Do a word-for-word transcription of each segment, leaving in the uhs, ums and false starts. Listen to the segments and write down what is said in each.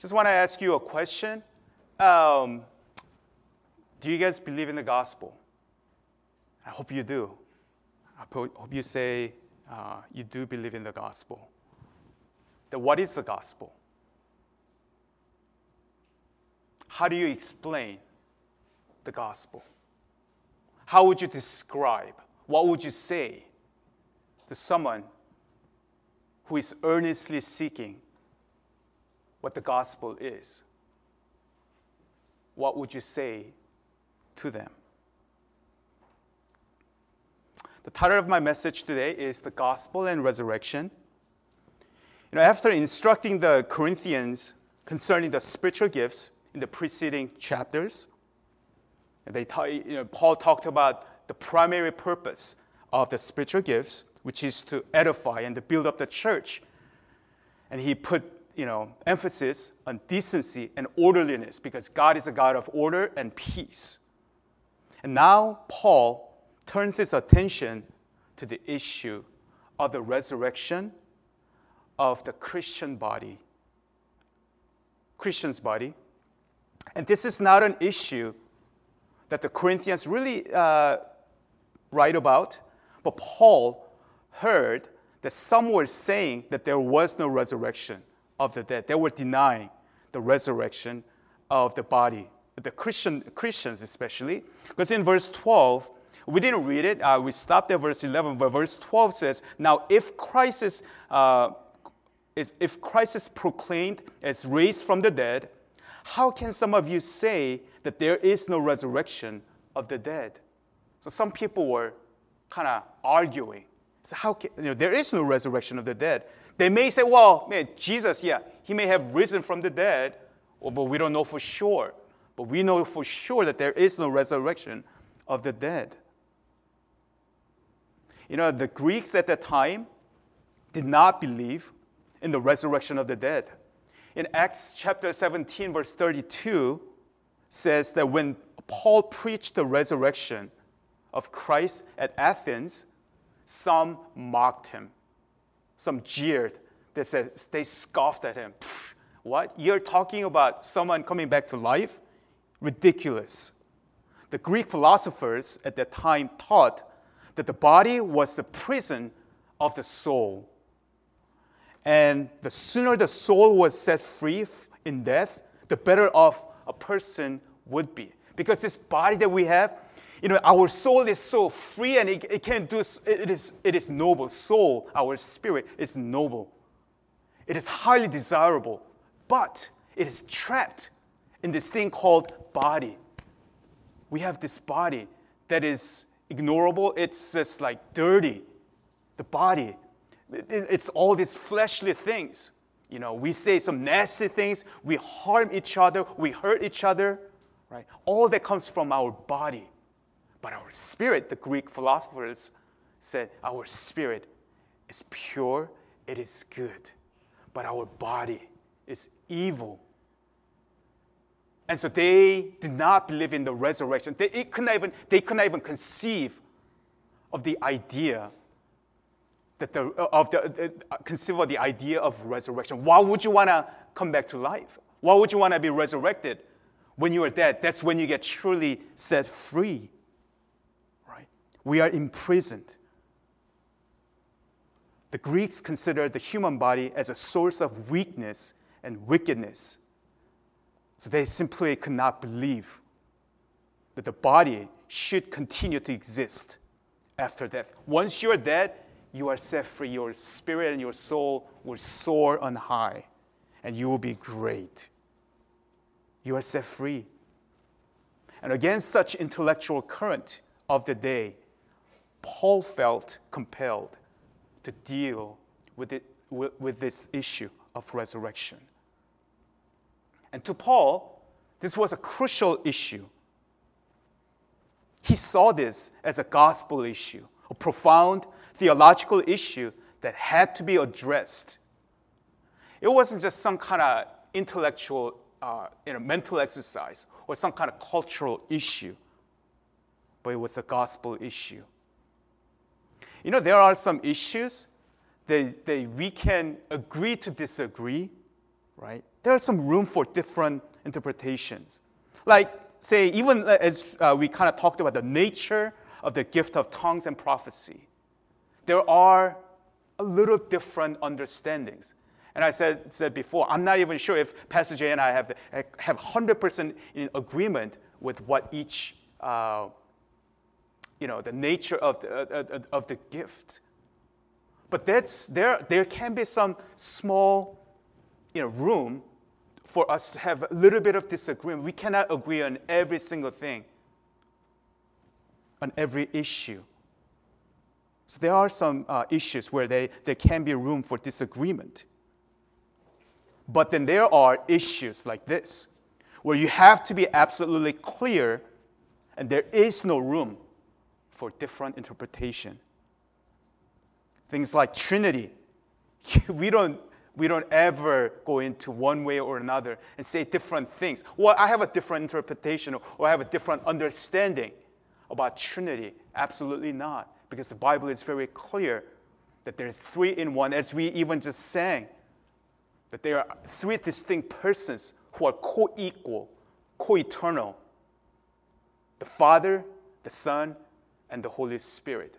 Just want to ask you a question. Um, do you guys believe in the gospel? I hope you do. I hope you say uh, you do believe in the gospel. Then what is the gospel? How do you explain the gospel? How would you describe? What would you say to someone who is earnestly seeking what the gospel is? What would you say to them? The title of my message today is The Gospel and Resurrection. You know, after instructing the Corinthians concerning the spiritual gifts in the preceding chapters, they t- you know, Paul talked about the primary purpose of the spiritual gifts, which is to edify and to build up the church. And he put, you know, emphasis on decency and orderliness because God is a God of order and peace. And now Paul turns his attention to the issue of the resurrection of the Christian body, Christian's body. And this is not an issue that the Corinthians really uh, write about, but Paul heard that some were saying that there was no resurrection of the dead. They were denying the resurrection of the body, the Christian Christians especially. Because in verse twelve, we didn't read it. Uh, we stopped at verse eleven, but verse twelve says, "Now if Christ is, uh, is if Christ is proclaimed as raised from the dead, how can some of you say that there is no resurrection of the dead?" So some people were kind of arguing. So how can, you know, there is no resurrection of the dead. They may say, well, man, Jesus, yeah, he may have risen from the dead, or, but we don't know for sure. But we know for sure that there is no resurrection of the dead. You know, the Greeks at that time did not believe in the resurrection of the dead. In Acts chapter seventeen, verse thirty-two, says that when Paul preached the resurrection of Christ at Athens, some mocked him. Some jeered. They said, they scoffed at him. What? You're talking about someone coming back to life? Ridiculous. The Greek philosophers at that time taught that the body was the prison of the soul. And the sooner the soul was set free in death, the better off a person would be. Because this body that we have, you know, our soul is so free and it, it can do, it is, it is noble. Soul, our spirit, is noble. It is highly desirable, but it is trapped in this thing called body. We have this body that is ignorable. It's just like dirty, the body. It's all these fleshly things. You know, we say some nasty things. We harm each other. We hurt each other, right? All that comes from our body. But our spirit, the Greek philosophers said, our spirit is pure. It is good. But our body is evil. And so they did not believe in the resurrection. They, it could not even, they could not even conceive of the idea That the, of the, uh, consider the idea of resurrection. Why would you want to come back to life? Why would you want to be resurrected when you are dead? That's when you get truly set free, right? We are imprisoned. The Greeks considered the human body as a source of weakness and wickedness. So they simply could not believe that the body should continue to exist after death. Once you are dead, you are set free. Your spirit and your soul will soar on high, and you will be great. You are set free. And against such intellectual current of the day, Paul felt compelled to deal with, it, with, with this issue of resurrection. And to Paul, this was a crucial issue. He saw this as a gospel issue, a profound theological issue that had to be addressed. It wasn't just some kind of intellectual, uh, you know, mental exercise or some kind of cultural issue, but it was a gospel issue. You know, there are some issues that, that we can agree to disagree, right? there's some room for different interpretations. Like, say, even as uh, we kind of talked about the nature of the gift of tongues and prophecy, there are a little different understandings. And I said, said before, I'm not even sure if Pastor Jay and I have, have one hundred percent in agreement with what each, uh, you know, the nature of the, uh, of the gift. But that's, there, there can be some small, you know, room for us to have a little bit of disagreement. We cannot agree on every single thing, on every issue. So there are some uh, issues where they, there can be room for disagreement. But then there are issues like this, where you have to be absolutely clear, and there is no room for different interpretation. Things like Trinity, we don't we don't ever go into one way or another and say different things. Well, I have a different interpretation, or I have a different understanding about Trinity. Absolutely not, because the Bible is very clear that there is three in one, as we even just sang, that there are three distinct persons who are co-equal, co-eternal: the Father, the Son, and the Holy Spirit.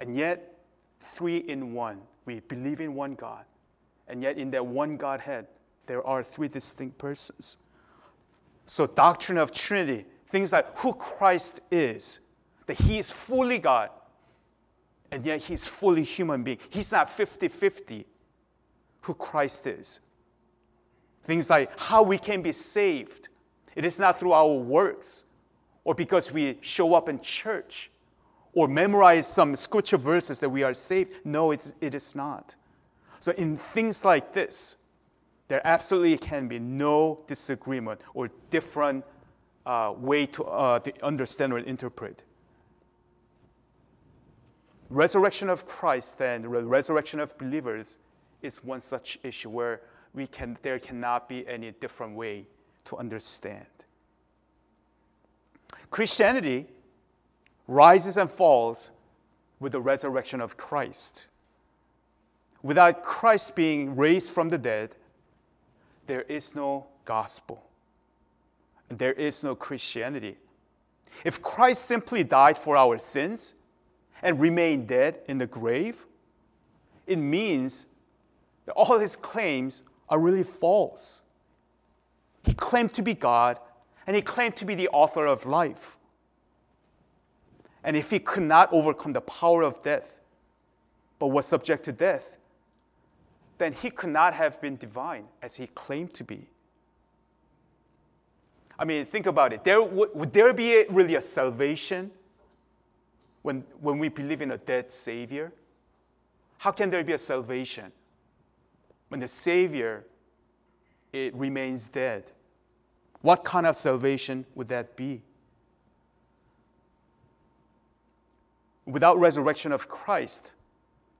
And yet, three in one. We believe in one God. And yet, in that one Godhead, there are three distinct persons. So, doctrine of Trinity, things like who Christ is, that he is fully God, and yet he's fully human being. He's not fifty-fifty who Christ is. Things like how we can be saved. It is not through our works, or because we show up in church, or memorize some scripture verses that we are saved. No, it's, it is not. So in things like this, there absolutely can be no disagreement or different uh, way to, uh, to understand or interpret. Resurrection of Christ and the resurrection of believers is one such issue where we can, there cannot be any different way to understand. Christianity rises and falls with the resurrection of Christ. Without Christ being raised from the dead, there is no gospel, and there is no Christianity. If Christ simply died for our sins and remained dead in the grave, it means that all his claims are really false. He claimed to be God, and he claimed to be the author of life. And if he could not overcome the power of death, but was subject to death, then he could not have been divine as he claimed to be. I mean, think about it. There, would, would there be a, really a salvation when, when we believe in a dead Savior? How can there be a salvation when the Savior it remains dead? What kind of salvation would that be? Without resurrection of Christ,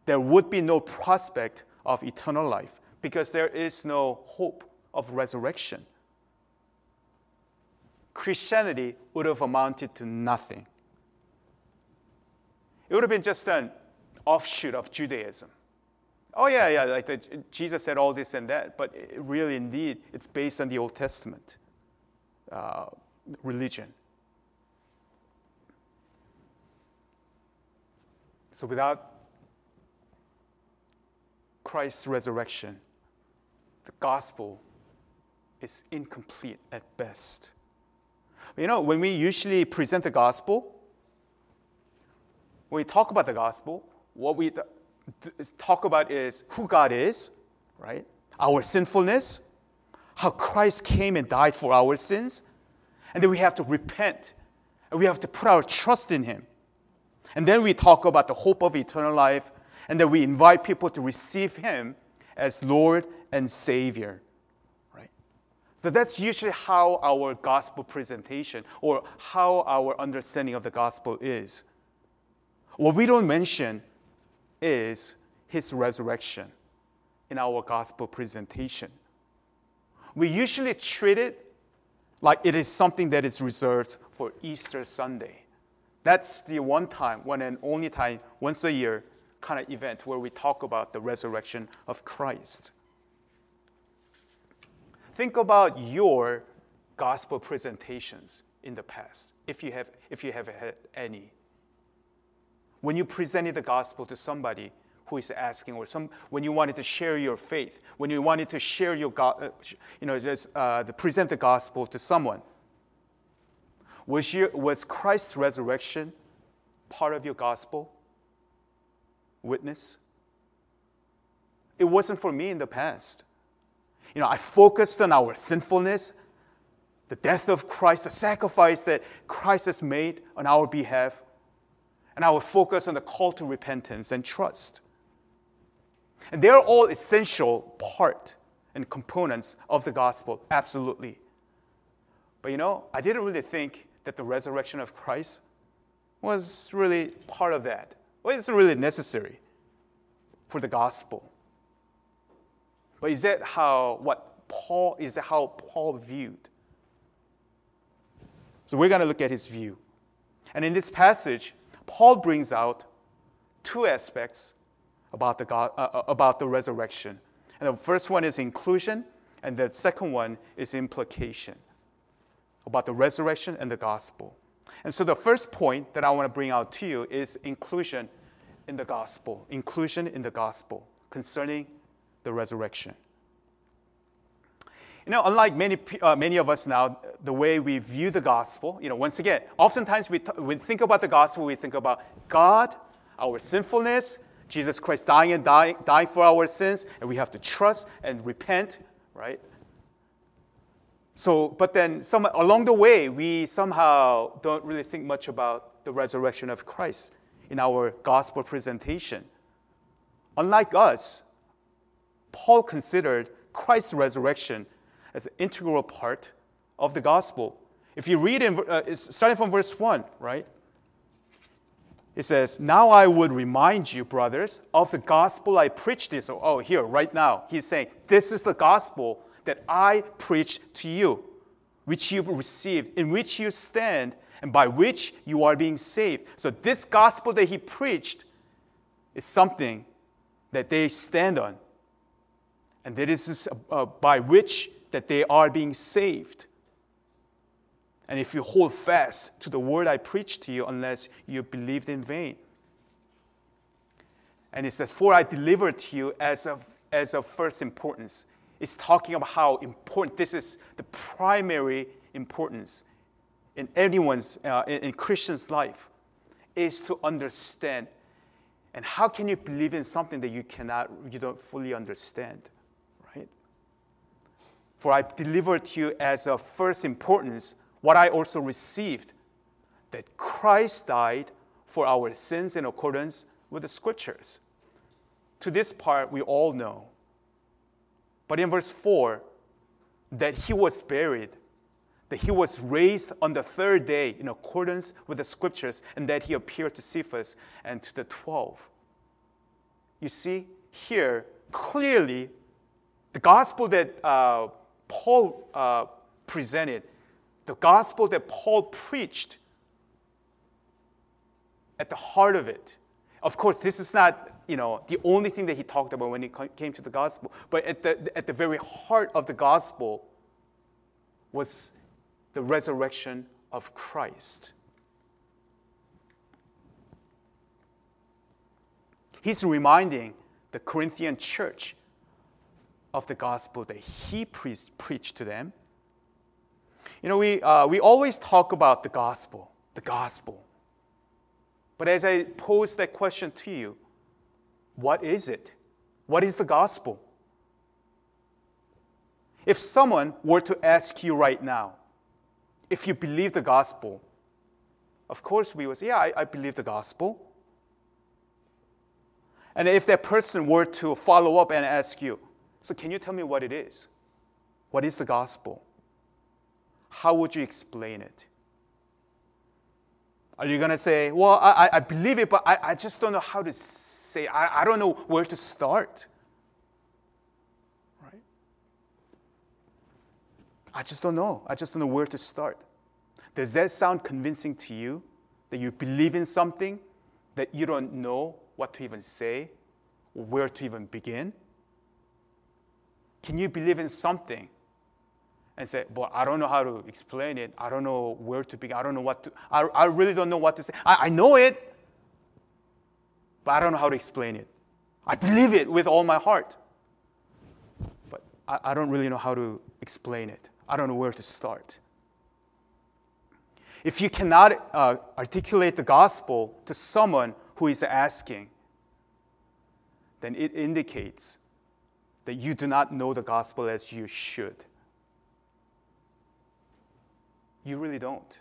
there would be no prospect of eternal life, because there is no hope of resurrection. Christianity would have amounted to nothing. It would have been just an offshoot of Judaism. Oh, yeah, yeah, like the, Jesus said all this and that, but it really, indeed, it's based on the Old Testament uh, religion. So without Christ's resurrection, the gospel is incomplete at best. You know, when we usually present the gospel, when we talk about the gospel, what we talk about is who God is, right? Our sinfulness, how Christ came and died for our sins, and then we have to repent, and we have to put our trust in him. And then we talk about the hope of eternal life, and then we invite people to receive him as Lord and Savior, right? So that's usually how our gospel presentation, or how our understanding of the gospel is. What we don't mention is his resurrection in our gospel presentation. We usually treat it like it is something that is reserved for Easter Sunday. That's the one time, one and only time, once a year kind of event where we talk about the resurrection of Christ. Think about your gospel presentations in the past, if you have, if you have had any. When you presented the gospel to somebody who is asking, or some, when you wanted to share your faith, when you wanted to share your, go- you know, just, uh, to present the gospel to someone, was your, was Christ's resurrection part of your gospel witness? It wasn't for me in the past. You know, I focused on our sinfulness, the death of Christ, the sacrifice that Christ has made on our behalf, and our focus on the call to repentance and trust. And they're all essential part and components of the gospel, absolutely. But you know, I didn't really think that the resurrection of Christ was really part of that. Well, it's really necessary for the gospel. But is that how what Paul is that how Paul viewed? So we're going to look at his view. And in this passage, Paul brings out two aspects about the God, uh, about the resurrection. And the first one is inclusion, and the second one is implication about the resurrection and the gospel. And so the first point that I want to bring out to you is inclusion in the gospel, inclusion in the gospel concerning the resurrection. You know, unlike many uh, many of us now, the way we view the gospel, you know, once again, oftentimes we, t- we think about the gospel, we think about God, our sinfulness, Jesus Christ dying and dying, dying for our sins, and we have to trust and repent, right? So, but then some, along the way, we somehow don't really think much about the resurrection of Christ in our gospel presentation. Unlike us, Paul considered Christ's resurrection as an integral part of the gospel. If you read, in, uh, it's starting from verse one, right? It says, "Now I would remind you, brothers, of the gospel I preached to you." So, oh, here, right now, he's saying, this is the gospel that I preached to you, which you received, in which you stand, and by which you are being saved. So this gospel that he preached is something that they stand on, and that is uh, by which that they are being saved. And if you hold fast to the word I preached to you, unless you believed in vain. And it says, "For I delivered to you as of, as of first importance." It's talking about how important this is, the primary importance in anyone's, uh, in, in Christian's life, is to understand. And how can you believe in something that you cannot, you don't fully understand? "For I delivered to you as of first importance what I also received, that Christ died for our sins in accordance with the Scriptures." To this part, we all know. But in verse four, that he was buried, that he was raised on the third day in accordance with the Scriptures, and that he appeared to Cephas and to the twelve. You see, here, clearly, the gospel that uh, Paul uh, presented, the gospel that Paul preached, at the heart of it. Of course, this is not, you know, the only thing that he talked about when it came to the gospel, but at the, at the very heart of the gospel was the resurrection of Christ. He's reminding the Corinthian church of the gospel that he pre- preached to them. You know, we uh, we always talk about the gospel, the gospel. But as I pose that question to you, what is it? What is the gospel? If someone were to ask you right now, if you believe the gospel, of course we would say, yeah, I, I believe the gospel. And if that person were to follow up and ask you, so can you tell me what it is? What is the gospel? How would you explain it? Are you going to say, well, I, I believe it, but I, I just don't know how to say it. I, I don't know where to start. Right? I just don't know. I just don't know where to start. Does that sound convincing to you? That you believe in something that you don't know what to even say, or where to even begin? Can you believe in something and say, but I don't know how to explain it. I don't know where to begin. I don't know what to, I, I really don't know what to say. I, I know it, but I don't know how to explain it. I believe it with all my heart, but I, I don't really know how to explain it. I don't know where to start. If you cannot uh, articulate the gospel to someone who is asking, then it indicates that you do not know the gospel as you should. You really don't.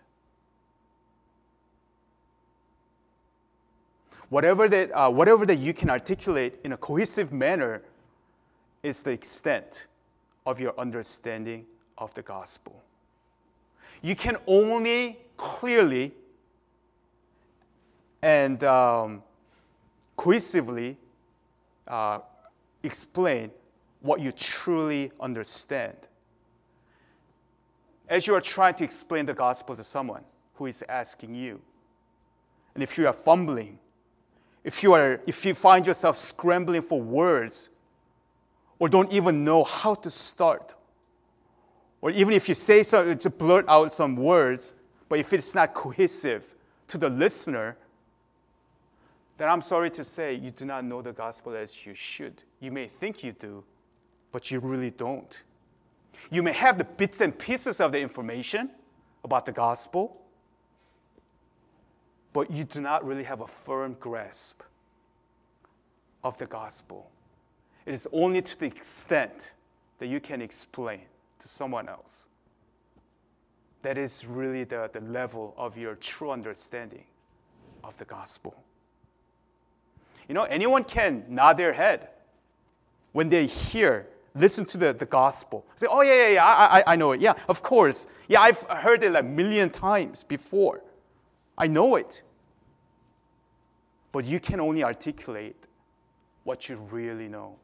Whatever that, uh, whatever that you can articulate in a cohesive manner is the extent of your understanding of the gospel. You can only clearly and um, cohesively uh, explain what you truly understand. As you are trying to explain the gospel to someone who is asking you, and if you are fumbling, if you are, if you find yourself scrambling for words, or don't even know how to start, or even if you say something to blurt out some words, but if it's not cohesive to the listener, then I'm sorry to say you do not know the gospel as you should. You may think you do, but you really don't. You may have the bits and pieces of the information about the gospel, but you do not really have a firm grasp of the gospel. It is only to the extent that you can explain to someone else. That is really the, the level of your true understanding of the gospel. You know, anyone can nod their head when they hear, listen to the, the gospel. Say, oh, yeah, yeah, yeah, I, I, I know it. Yeah, of course. Yeah, I've heard it like a million times before. I know it. But you can only articulate what you really know.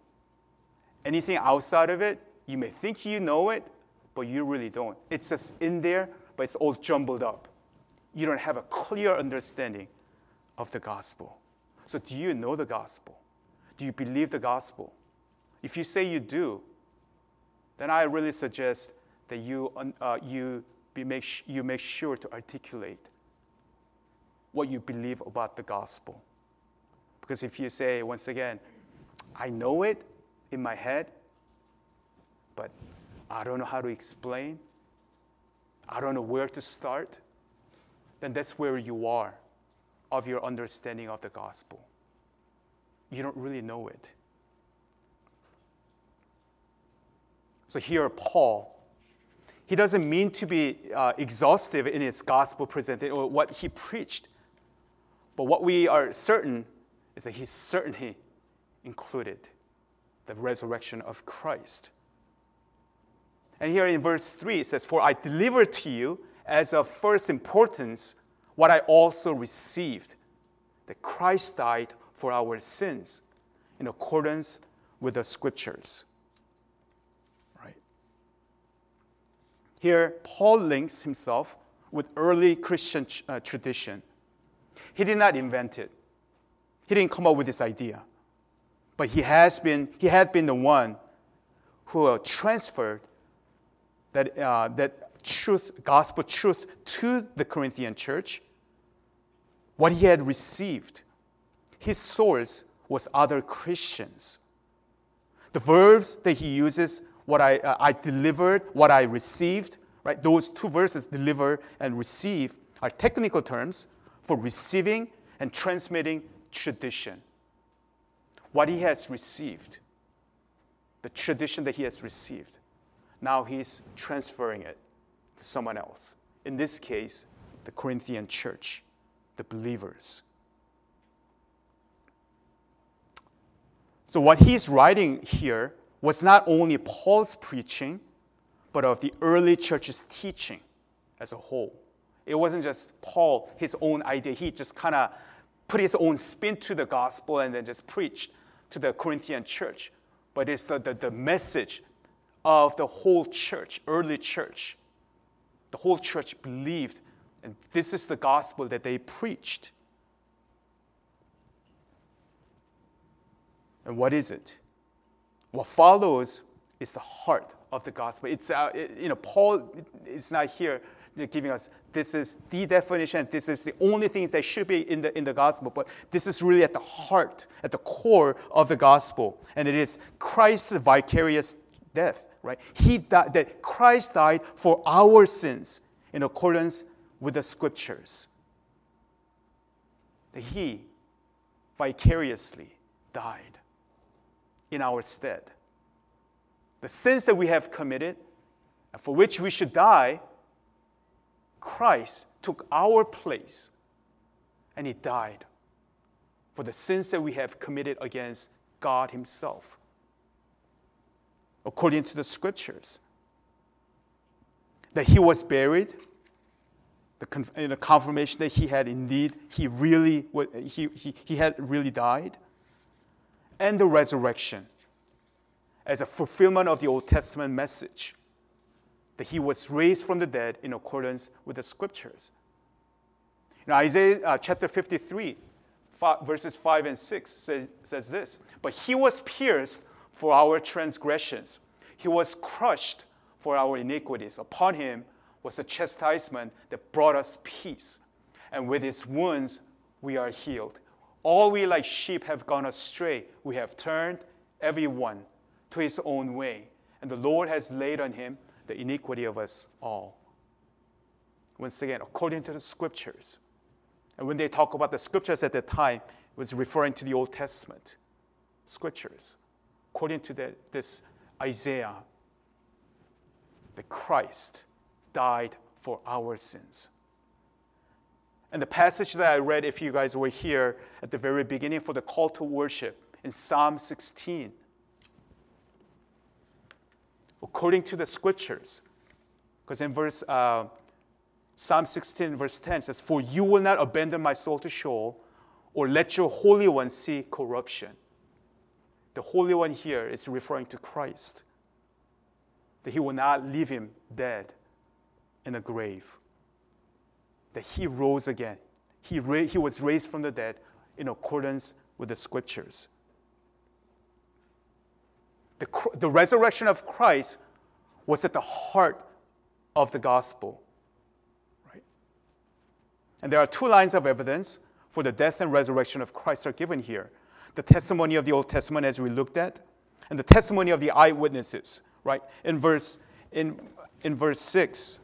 Anything outside of it, you may think you know it, but you really don't. It's just in there, but it's all jumbled up. You don't have a clear understanding of the gospel. So do you know the gospel? Do you believe the gospel? If you say you do, then I really suggest that you, uh, you, be make sh- you make sure to articulate what you believe about the gospel. Because if you say, once again, I know it in my head, but I don't know how to explain, I don't know where to start, then that's where you are of your understanding of the gospel. You don't really know it. So here, Paul, he doesn't mean to be uh, exhaustive in his gospel presentation or what he preached, but what we are certain is that he certainly included the resurrection of Christ. And here in verse three, it says, for I delivered to you as of first importance what I also received, that Christ died for our sins in accordance with the Scriptures. Right. Here, Paul links himself with early Christian uh, tradition. He did not invent it. He didn't come up with this idea. But he has been, he had been the one who uh, transferred that uh, that truth, gospel truth, to the Corinthian church. What he had received, his source was other Christians. The verbs that he uses, what I uh, I delivered, what I received, right? Those two verses, deliver and receive, are technical terms for receiving and transmitting tradition. What he has received, the tradition that he has received, now he's transferring it to someone else. In this case, the Corinthian church, the believers. So what he's writing here was not only Paul's preaching, but of the early church's teaching as a whole. It wasn't just Paul, his own idea. He just kind of put his own spin to the gospel and then just preached to the Corinthian church. But it's the, the, the message of the whole church, early church. The whole church believed, and this is the gospel that they preached. And what is it? What follows is the heart of the gospel. It's uh, it, you know Paul is not here giving us this is the definition. This is the only things that should be in the in the gospel. But this is really at the heart, at the core of the gospel, and it is Christ's vicarious death. Right? He died, that Christ died for our sins in accordance with the scriptures. That he vicariously died in our stead. The sins that we have committed, and for which we should die, Christ took our place, and he died for the sins that we have committed against God himself, according to the scriptures. That he was buried, the, conf- the confirmation that he had indeed, he really, he, he, he had really died, and the resurrection as a fulfillment of the Old Testament message, that he was raised from the dead in accordance with the scriptures. Now, Isaiah uh, chapter fifty-three, five, verses five and six says, says this, "But he was pierced for our transgressions. He was crushed for our iniquities. Upon him was the chastisement that brought us peace. And with his wounds we are healed. All we like sheep have gone astray. We have turned every one to his own way. And the Lord has laid on him the iniquity of us all." Once again, according to the scriptures. And when they talk about the scriptures at that time, it was referring to the Old Testament scriptures. According to the, this Isaiah, that Christ died for our sins. And the passage that I read, if you guys were here at the very beginning for the call to worship in Psalm sixteen, according to the scriptures, because in verse uh, Psalm sixteen, verse ten says, "For you will not abandon my soul to Sheol, or let your Holy One see corruption." The Holy One here is referring to Christ, that he will not leave him dead in a grave, that he rose again. He, ra- he was raised from the dead in accordance with the scriptures. The, the resurrection of Christ was at the heart of the gospel. Right? And there are two lines of evidence for the death and resurrection of Christ are given here. The testimony of the Old Testament, as we looked at, and the testimony of the eyewitnesses, right? In verse in in verse six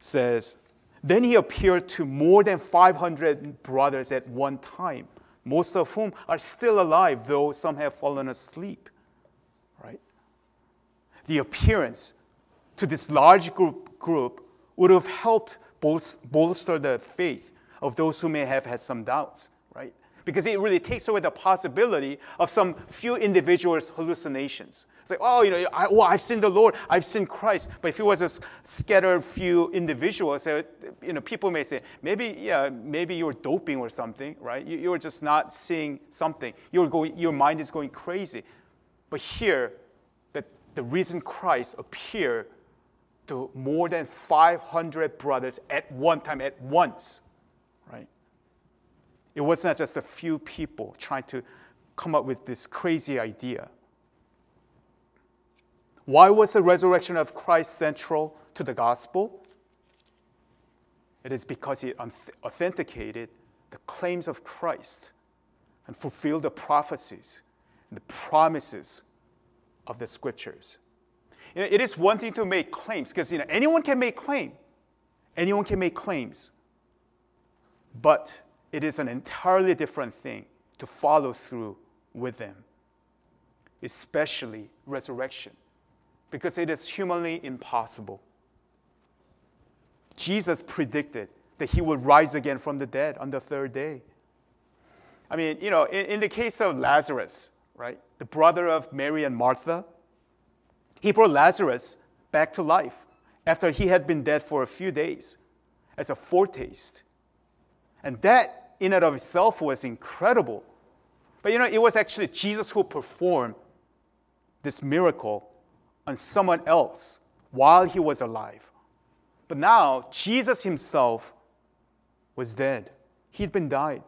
says, "Then he appeared to more than five hundred brothers at one time, most of whom are still alive, though some have fallen asleep." Right? The appearance to this large group, group would have helped bolster the faith of those who may have had some doubts, right? Because it really takes away the possibility of some few individuals' hallucinations. It's like, oh, you know, I, oh, I've seen the Lord, I've seen Christ. But if it was a scattered few individuals, you know, people may say, maybe, yeah, maybe you were doping or something, right? You, you were just not seeing something. You were going, your mind is going crazy. But here, that the reason Christ appeared to more than five hundred brothers at one time, at once, right? It was not just a few people trying to come up with this crazy idea. Why was the resurrection of Christ central to the gospel? It is because it authenticated the claims of Christ and fulfilled the prophecies and the promises of the scriptures. You know, it is one thing to make claims, because you know anyone can make claim. Anyone can make claims. But it is an entirely different thing to follow through with them, especially resurrection, because it is humanly impossible. Jesus predicted that he would rise again from the dead on the third day. I mean, you know, in, in the case of Lazarus, right, the brother of Mary and Martha, he brought Lazarus back to life after he had been dead for a few days as a foretaste. And that, in and of itself, was incredible. But, you know, it was actually Jesus who performed this miracle on someone else while he was alive. But now, Jesus himself was dead. He'd been died.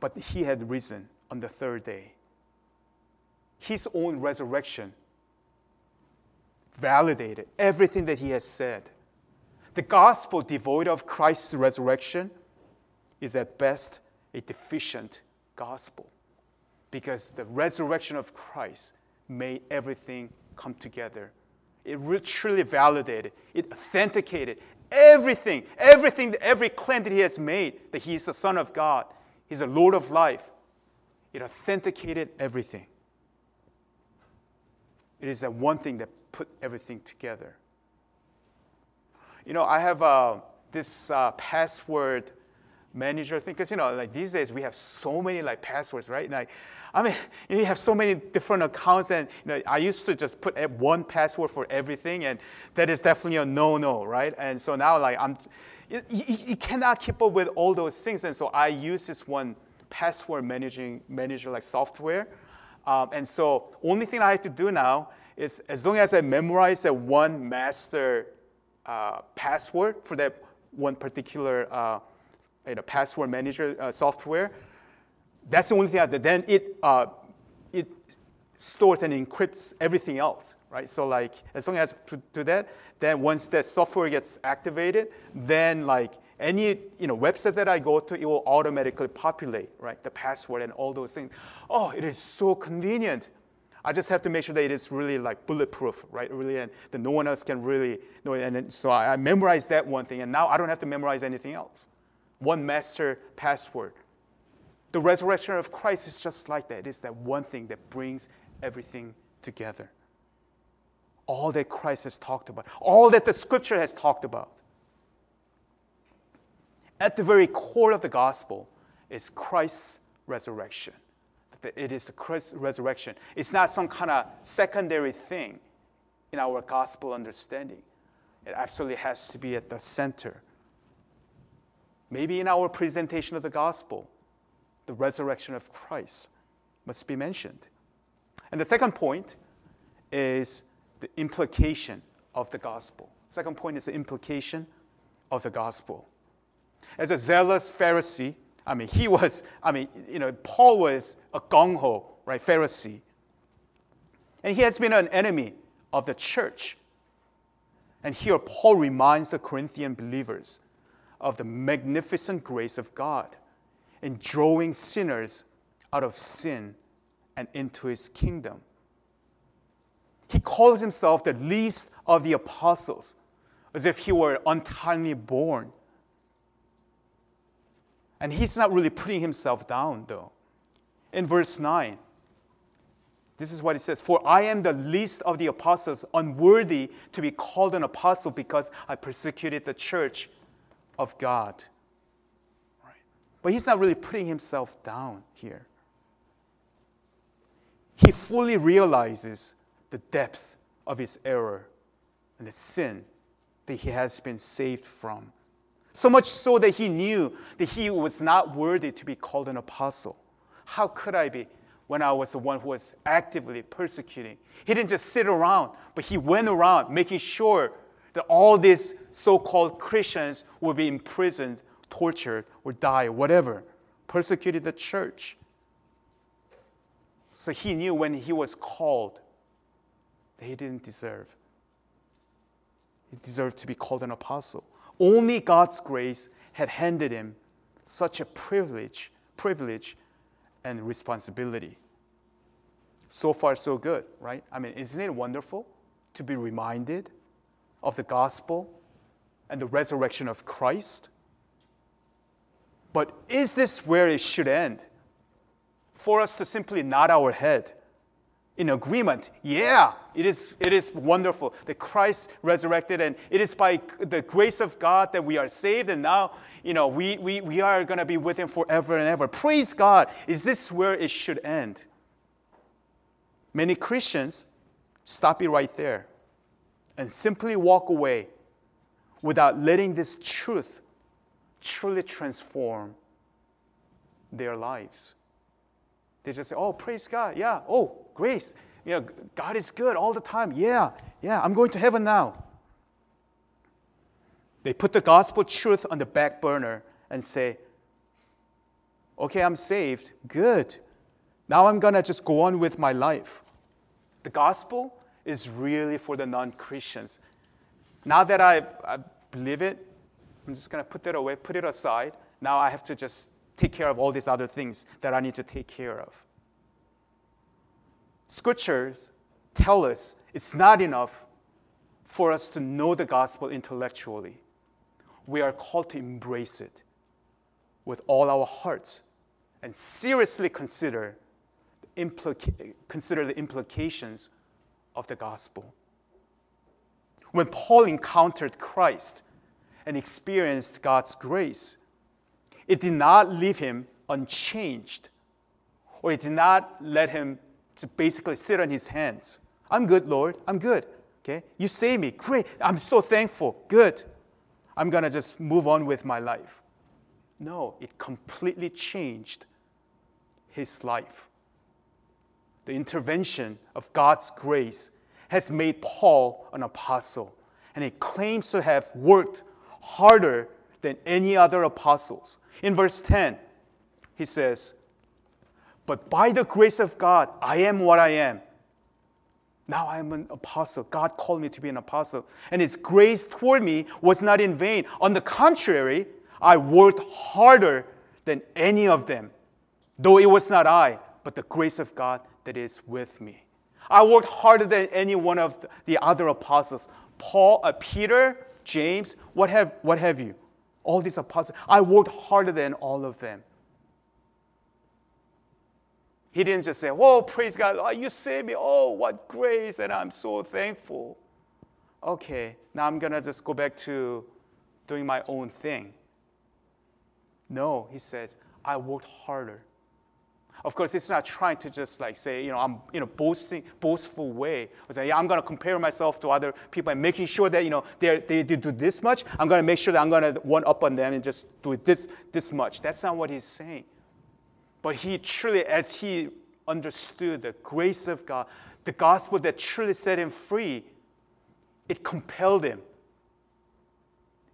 but he had risen on the third day. His own resurrection validated everything that he has said. The gospel devoid of Christ's resurrection is at best a deficient gospel, because the resurrection of Christ made everything come together. It truly validated, it authenticated everything, everything, every claim that he has made, that he is the Son of God, he's the Lord of life. It authenticated everything. It is that one thing that put everything together. You know, I have uh, this uh, password manager thing, because, you know, like these days we have so many like passwords, right? Like, I mean, you have so many different accounts, and you know, I used to just put one password for everything, and that is definitely a no-no, right? And so now, like, I'm, you, you cannot keep up with all those things, and so I use this one password managing manager like software, um, and so only thing I have to do now is, as long as I memorize that one master uh, password for that one particular uh, you know, password manager uh, software. That's the only thing I did. Then it uh, it stores and encrypts everything else, right? So like, as long as I do that, then once that software gets activated, then like any you know website that I go to, it will automatically populate, right? The password and all those things. Oh, it is so convenient. I just have to make sure that it is really like bulletproof, right? Really, and that no one else can really know it. And then, so I, I memorized that one thing, and now I don't have to memorize anything else. One master password. The resurrection of Christ is just like that. It is that one thing that brings everything together. All that Christ has talked about, all that the Scripture has talked about. At the very core of the gospel is Christ's resurrection. It is the Christ's resurrection. It's not some kind of secondary thing in our gospel understanding. It absolutely has to be at the center. Maybe in our presentation of the gospel, the resurrection of Christ must be mentioned. And the second point is the implication of the gospel. Second point is the implication of the gospel. As a zealous Pharisee, I mean, he was, I mean, you know, Paul was a gung-ho, right, Pharisee. And he has been an enemy of the church. And here Paul reminds the Corinthian believers of the magnificent grace of God in drawing sinners out of sin and into his kingdom. He calls himself the least of the apostles, as if he were untimely born. And he's not really putting himself down, though. In verse nine, this is what it says, "For I am the least of the apostles, unworthy to be called an apostle, because I persecuted the church of God." Right. But he's not really putting himself down here. He fully realizes the depth of his error and the sin that he has been saved from. So much so that he knew that he was not worthy to be called an apostle. How could I be when I was the one who was actively persecuting? He didn't just sit around, but he went around making sure that all these so-called Christians will be imprisoned, tortured, or die, whatever. Persecuted the church. So he knew when he was called that he didn't deserve. He deserved to be called an apostle. Only God's grace had handed him such a privilege, privilege and responsibility. So far, so good, right? I mean, isn't it wonderful to be reminded of the gospel and the resurrection of Christ? But is this where it should end? For us to simply nod our head in agreement, yeah, it is, it is wonderful that Christ resurrected, and it is by the grace of God that we are saved, and now you know we, we, we are going to be with him forever and ever. Praise God. Is this where it should end? Many Christians stop it right there and simply walk away without letting this truth truly transform their lives. They just say, "Oh, praise God. Yeah. Oh, grace. You know, God is good all the time. Yeah. Yeah. I'm going to heaven now." They put the gospel truth on the back burner and say, Okay, I'm saved. Good. Now I'm going to just go on with my life. The gospel is really for the non-Christians. Now that I, I believe it, I'm just going to put that away, put it aside. Now I have to just take care of all these other things that I need to take care of. Scriptures tell us it's not enough for us to know the gospel intellectually. We are called to embrace it with all our hearts and seriously consider the, implica- consider the implications of the gospel. When Paul encountered Christ and experienced God's grace, it did not leave him unchanged, or it did not let him to basically sit on his hands. I'm good, Lord. I'm good. Okay? You saved me. Great. I'm so thankful. Good. I'm going to just move on with my life. No, it completely changed his life. The intervention of God's grace has made Paul an apostle, and he claims to have worked harder than any other apostles. In verse ten, he says, "But by the grace of God, I am what I am. Now I am an apostle. God called me to be an apostle. And His grace toward me was not in vain. On the contrary, I worked harder than any of them. Though it was not I, but the grace of God that is with me." I worked harder than any one of the other apostles. Paul, uh, Peter, James, what have, what have you. All these apostles. I worked harder than all of them. He didn't just say, "Whoa, praise God, oh, you saved me, oh, what grace, and I'm so thankful. Okay, now I'm going to just go back to doing my own thing." No, he says, I worked harder. Of course, it's not trying to just like say, you know, I'm in a boasting, boastful way. Or say, yeah, I'm going to compare myself to other people and making sure that, you know, they they do this much. I'm going to make sure that I'm going to one up on them and just do this this much. That's not what he's saying. But he truly, as he understood the grace of God, the gospel that truly set him free, it compelled him.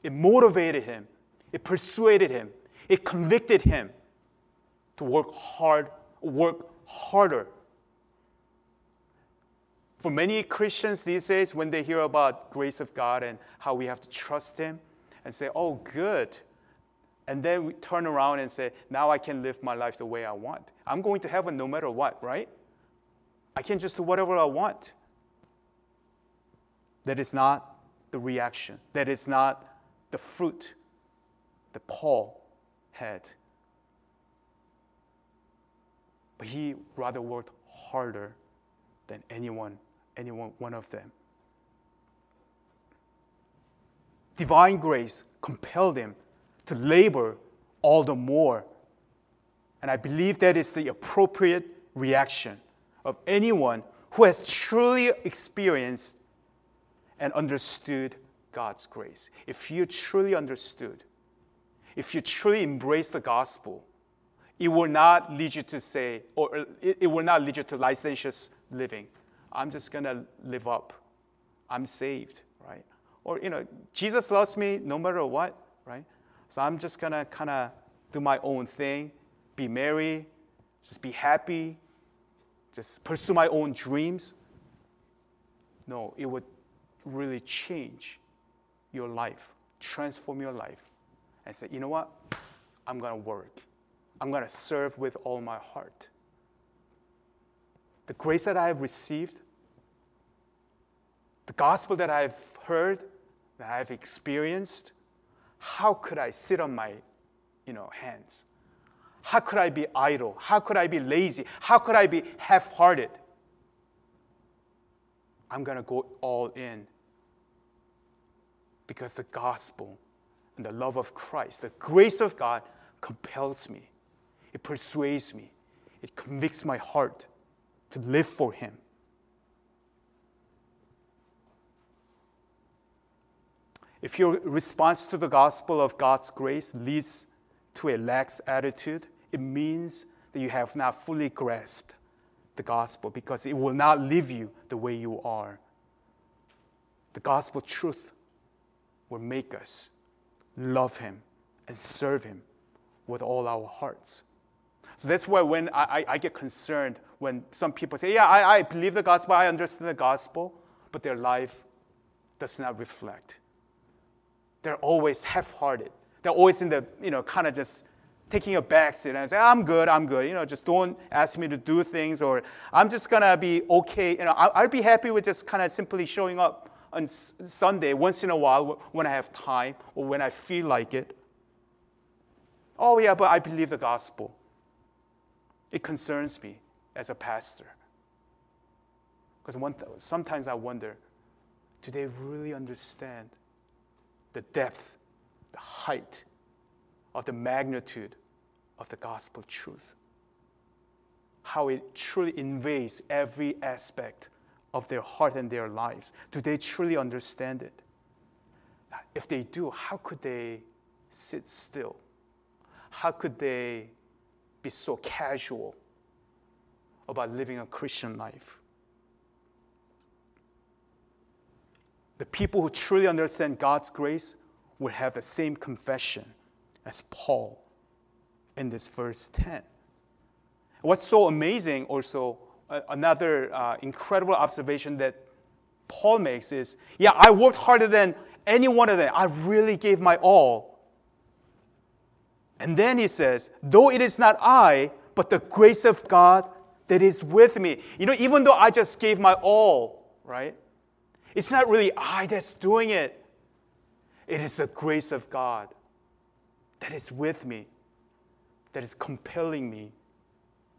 It motivated him. It persuaded him. It convicted him to work hard, work harder. For many Christians these days, when they hear about the grace of God and how we have to trust Him and say, "Oh, good." And then we turn around and say, now I can live my life the way I want. I'm going to heaven no matter what, right? I can just do whatever I want. That is not the reaction. That is not the fruit that Paul had. But he rather worked harder than anyone, anyone one of them. Divine grace compelled him to labor all the more. And I believe that is the appropriate reaction of anyone who has truly experienced and understood God's grace. If you truly understood, if you truly embrace the gospel, it will not lead you to say, or it will not lead you to licentious living. I'm just going to live up. I'm saved, right? Or, you know, Jesus loves me no matter what, right? So I'm just going to kind of do my own thing, be merry, just be happy, just pursue my own dreams. No, it would really change your life, transform your life, and say, you know what? I'm going to work. I'm going to serve with all my heart. The grace that I have received, the gospel that I have heard, that I have experienced, how could I sit on my, you know, hands? How could I be idle? How could I be lazy? How could I be half-hearted? I'm going to go all in because the gospel and the love of Christ, the grace of God compels me. It persuades me. It convicts my heart to live for Him. If your response to the gospel of God's grace leads to a lax attitude, it means that you have not fully grasped the gospel because it will not leave you the way you are. The gospel truth will make us love Him and serve Him with all our hearts. So that's why when I, I get concerned when some people say, yeah, I, I believe the gospel, I understand the gospel, but their life does not reflect. They're always half-hearted. They're always in the, you know, kind of just taking a back seat and say, I'm good, I'm good. You know, just don't ask me to do things, or I'm just going to be okay. You know, I, I'll be happy with just kind of simply showing up on s- Sunday once in a while when I have time or when I feel like it. Oh, yeah, but I believe the gospel. It concerns me as a pastor. Because one th- sometimes I wonder, do they really understand the depth, the height of the magnitude of the gospel truth? How it truly invades every aspect of their heart and their lives. Do they truly understand it? If they do, how could they sit still? How could they be so casual about living a Christian life? The people who truly understand God's grace will have the same confession as Paul in this verse ten. What's so amazing also, another uh, incredible observation that Paul makes is, yeah, I worked harder than any one of them. I really gave my all. And then he says, though it is not I, but the grace of God that is with me. You know, even though I just gave my all, right? It's not really I that's doing it. It is the grace of God that is with me, that is compelling me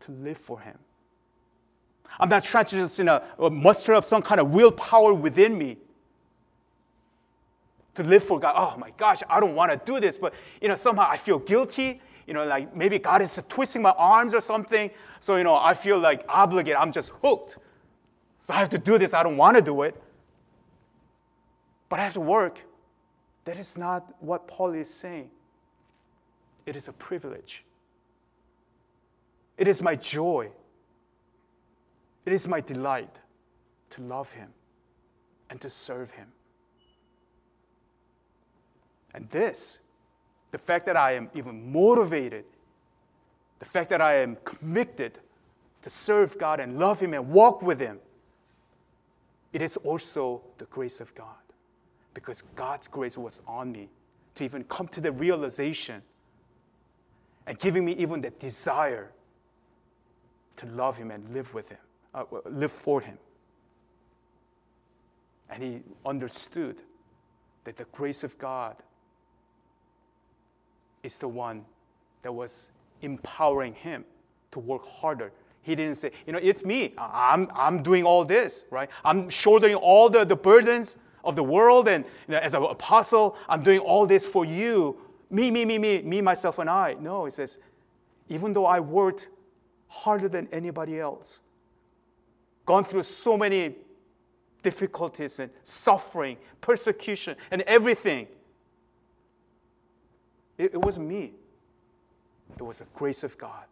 to live for Him. I'm not trying to just, you know, muster up some kind of willpower within me to live for God. Oh, my gosh, I don't want to do this, but, you know, somehow I feel guilty. You know, like maybe God is twisting my arms or something. So, you know, I feel like obligated. I'm just hooked. So I have to do this. I don't want to do it. But I have to work. That is not what Paul is saying. It is a privilege. It is my joy. It is my delight to love Him and to serve Him. And this, the fact that I am even motivated, the fact that I am convicted to serve God and love Him and walk with Him, it is also the grace of God. Because God's grace was on me to even come to the realization and giving me even the desire to love Him and live with Him. Uh, live for Him. And he understood that the grace of God is the one that was empowering him to work harder. He didn't say, you know, it's me. I'm, I'm doing all this, right? I'm shouldering all the, the burdens of the world. And you know, as an apostle, I'm doing all this for you. Me, me, me, me, me, myself, and I. No, he says, even though I worked harder than anybody else, gone through so many difficulties and suffering, persecution, and everything. It, it wasn't me. It was the grace of God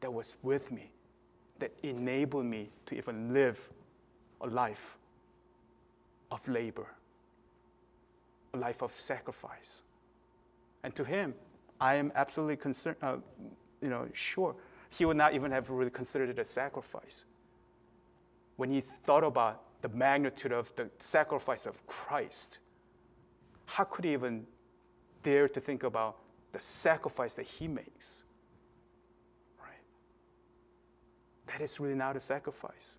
that was with me, that enabled me to even live a life of labor, a life of sacrifice. And to Him, I am absolutely concerned, uh, you know, sure, He would not even have really considered it a sacrifice. When he thought about the magnitude of the sacrifice of Christ, how could he even dare to think about the sacrifice that he makes? Right? That is really not a sacrifice.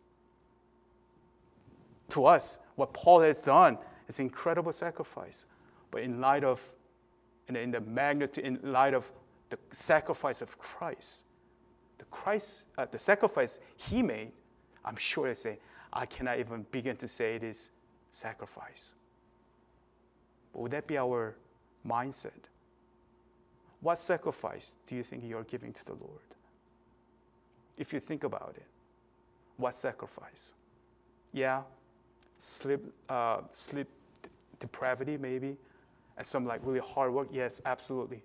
To us, what Paul has done is an incredible sacrifice. But in light of, in the magnitude, in light of the sacrifice of Christ, the Christ, uh, the sacrifice he made, I'm sure they say, I cannot even begin to say it is sacrifice. But would that be our mindset? What sacrifice do you think you're giving to the Lord? If you think about it, what sacrifice? Yeah, sleep, uh, sleep depravity maybe, and some like really hard work. Yes, absolutely.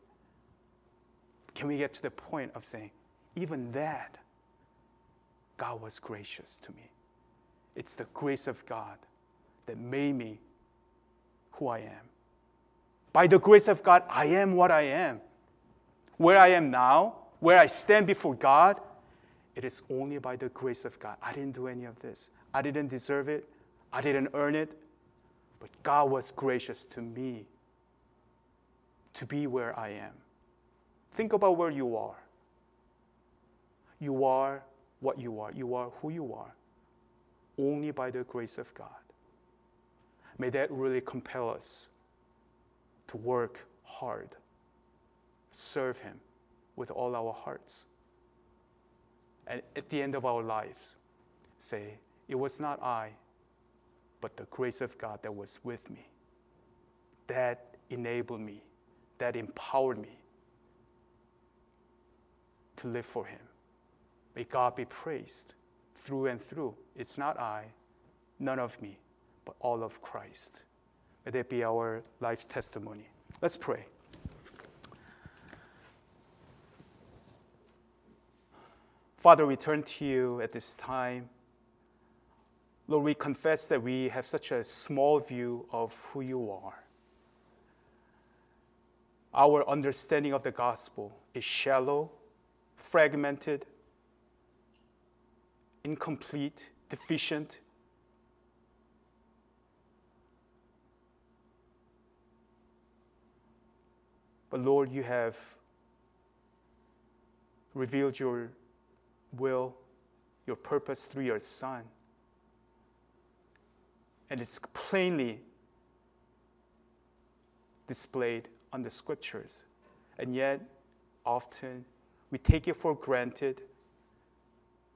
Can we get to the point of saying, even that, God was gracious to me. It's the grace of God that made me who I am. By the grace of God, I am what I am. Where I am now where I stand before God, it is only by the grace of God. I didn't do any of this. I didn't deserve it. I didn't earn it. But God was gracious to me to be where I am. Think about where you are. You are what you are. You are who you are. Only by the grace of God. May that really compel us to work hard, serve Him with all our hearts. And at the end of our lives, say, it was not I, but the grace of God that was with me, that enabled me, that empowered me to live for Him. May God be praised through and through. It's not I, none of me, but all of Christ. May that be our life's testimony. Let's pray. Father, we turn to you at this time. Lord, we confess that we have such a small view of who you are. Our understanding of the gospel is shallow, fragmented, incomplete, deficient. But Lord, you have revealed your will, your purpose through your Son. And it's plainly displayed on the Scriptures. And yet, often, we take it for granted.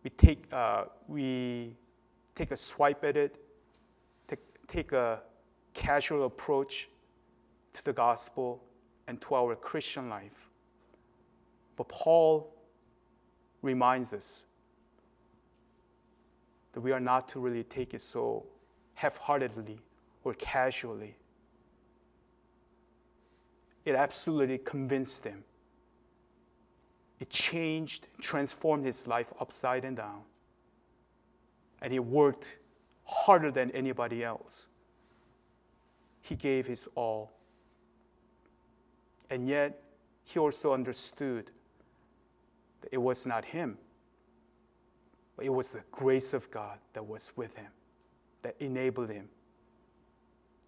We take, uh, we take a swipe at it, take, take a casual approach to the gospel and to our Christian life. But Paul reminds us that we are not to really take it so half-heartedly or casually. It absolutely convinced him. It changed, transformed his life upside and down. And he worked harder than anybody else. He gave his all. And yet, he also understood that it was not him, but it was the grace of God that was with him, that enabled him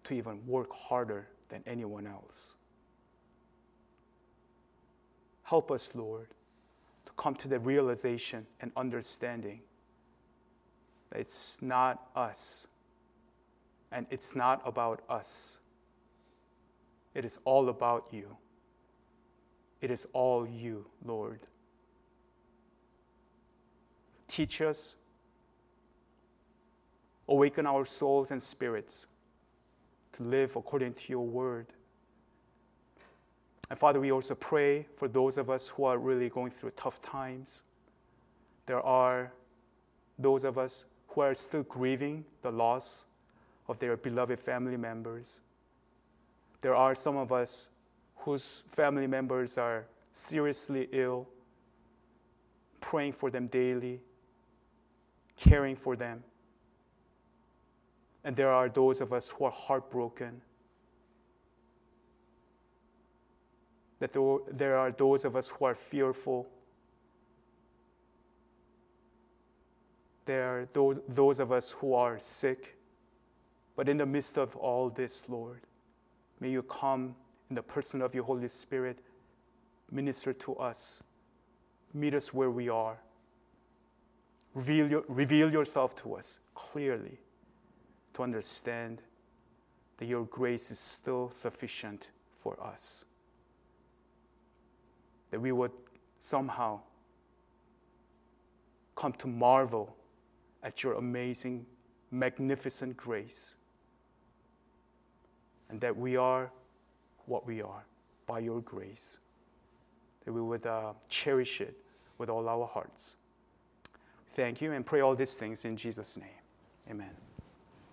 to even work harder than anyone else. Help us, Lord, to come to the realization and understanding that it's not us, and it's not about us. It is all about you. It is all you, Lord. Teach us, awaken our souls and spirits to live according to your word. And Father, we also pray for those of us who are really going through tough times. There are those of us who are still grieving the loss of their beloved family members. There are some of us whose family members are seriously ill, praying for them daily, caring for them. And there are those of us who are heartbroken. That there are those of us who are fearful. There are those of us who are sick. But in the midst of all this, Lord, may you come in the person of your Holy Spirit, minister to us, meet us where we are, reveal, your, reveal yourself to us clearly to understand that your grace is still sufficient for us, that we would somehow come to marvel at your amazing, magnificent grace, and that we are what we are by your grace, that we would uh, cherish it with all our hearts. Thank you, and pray all these things in Jesus' name. Amen.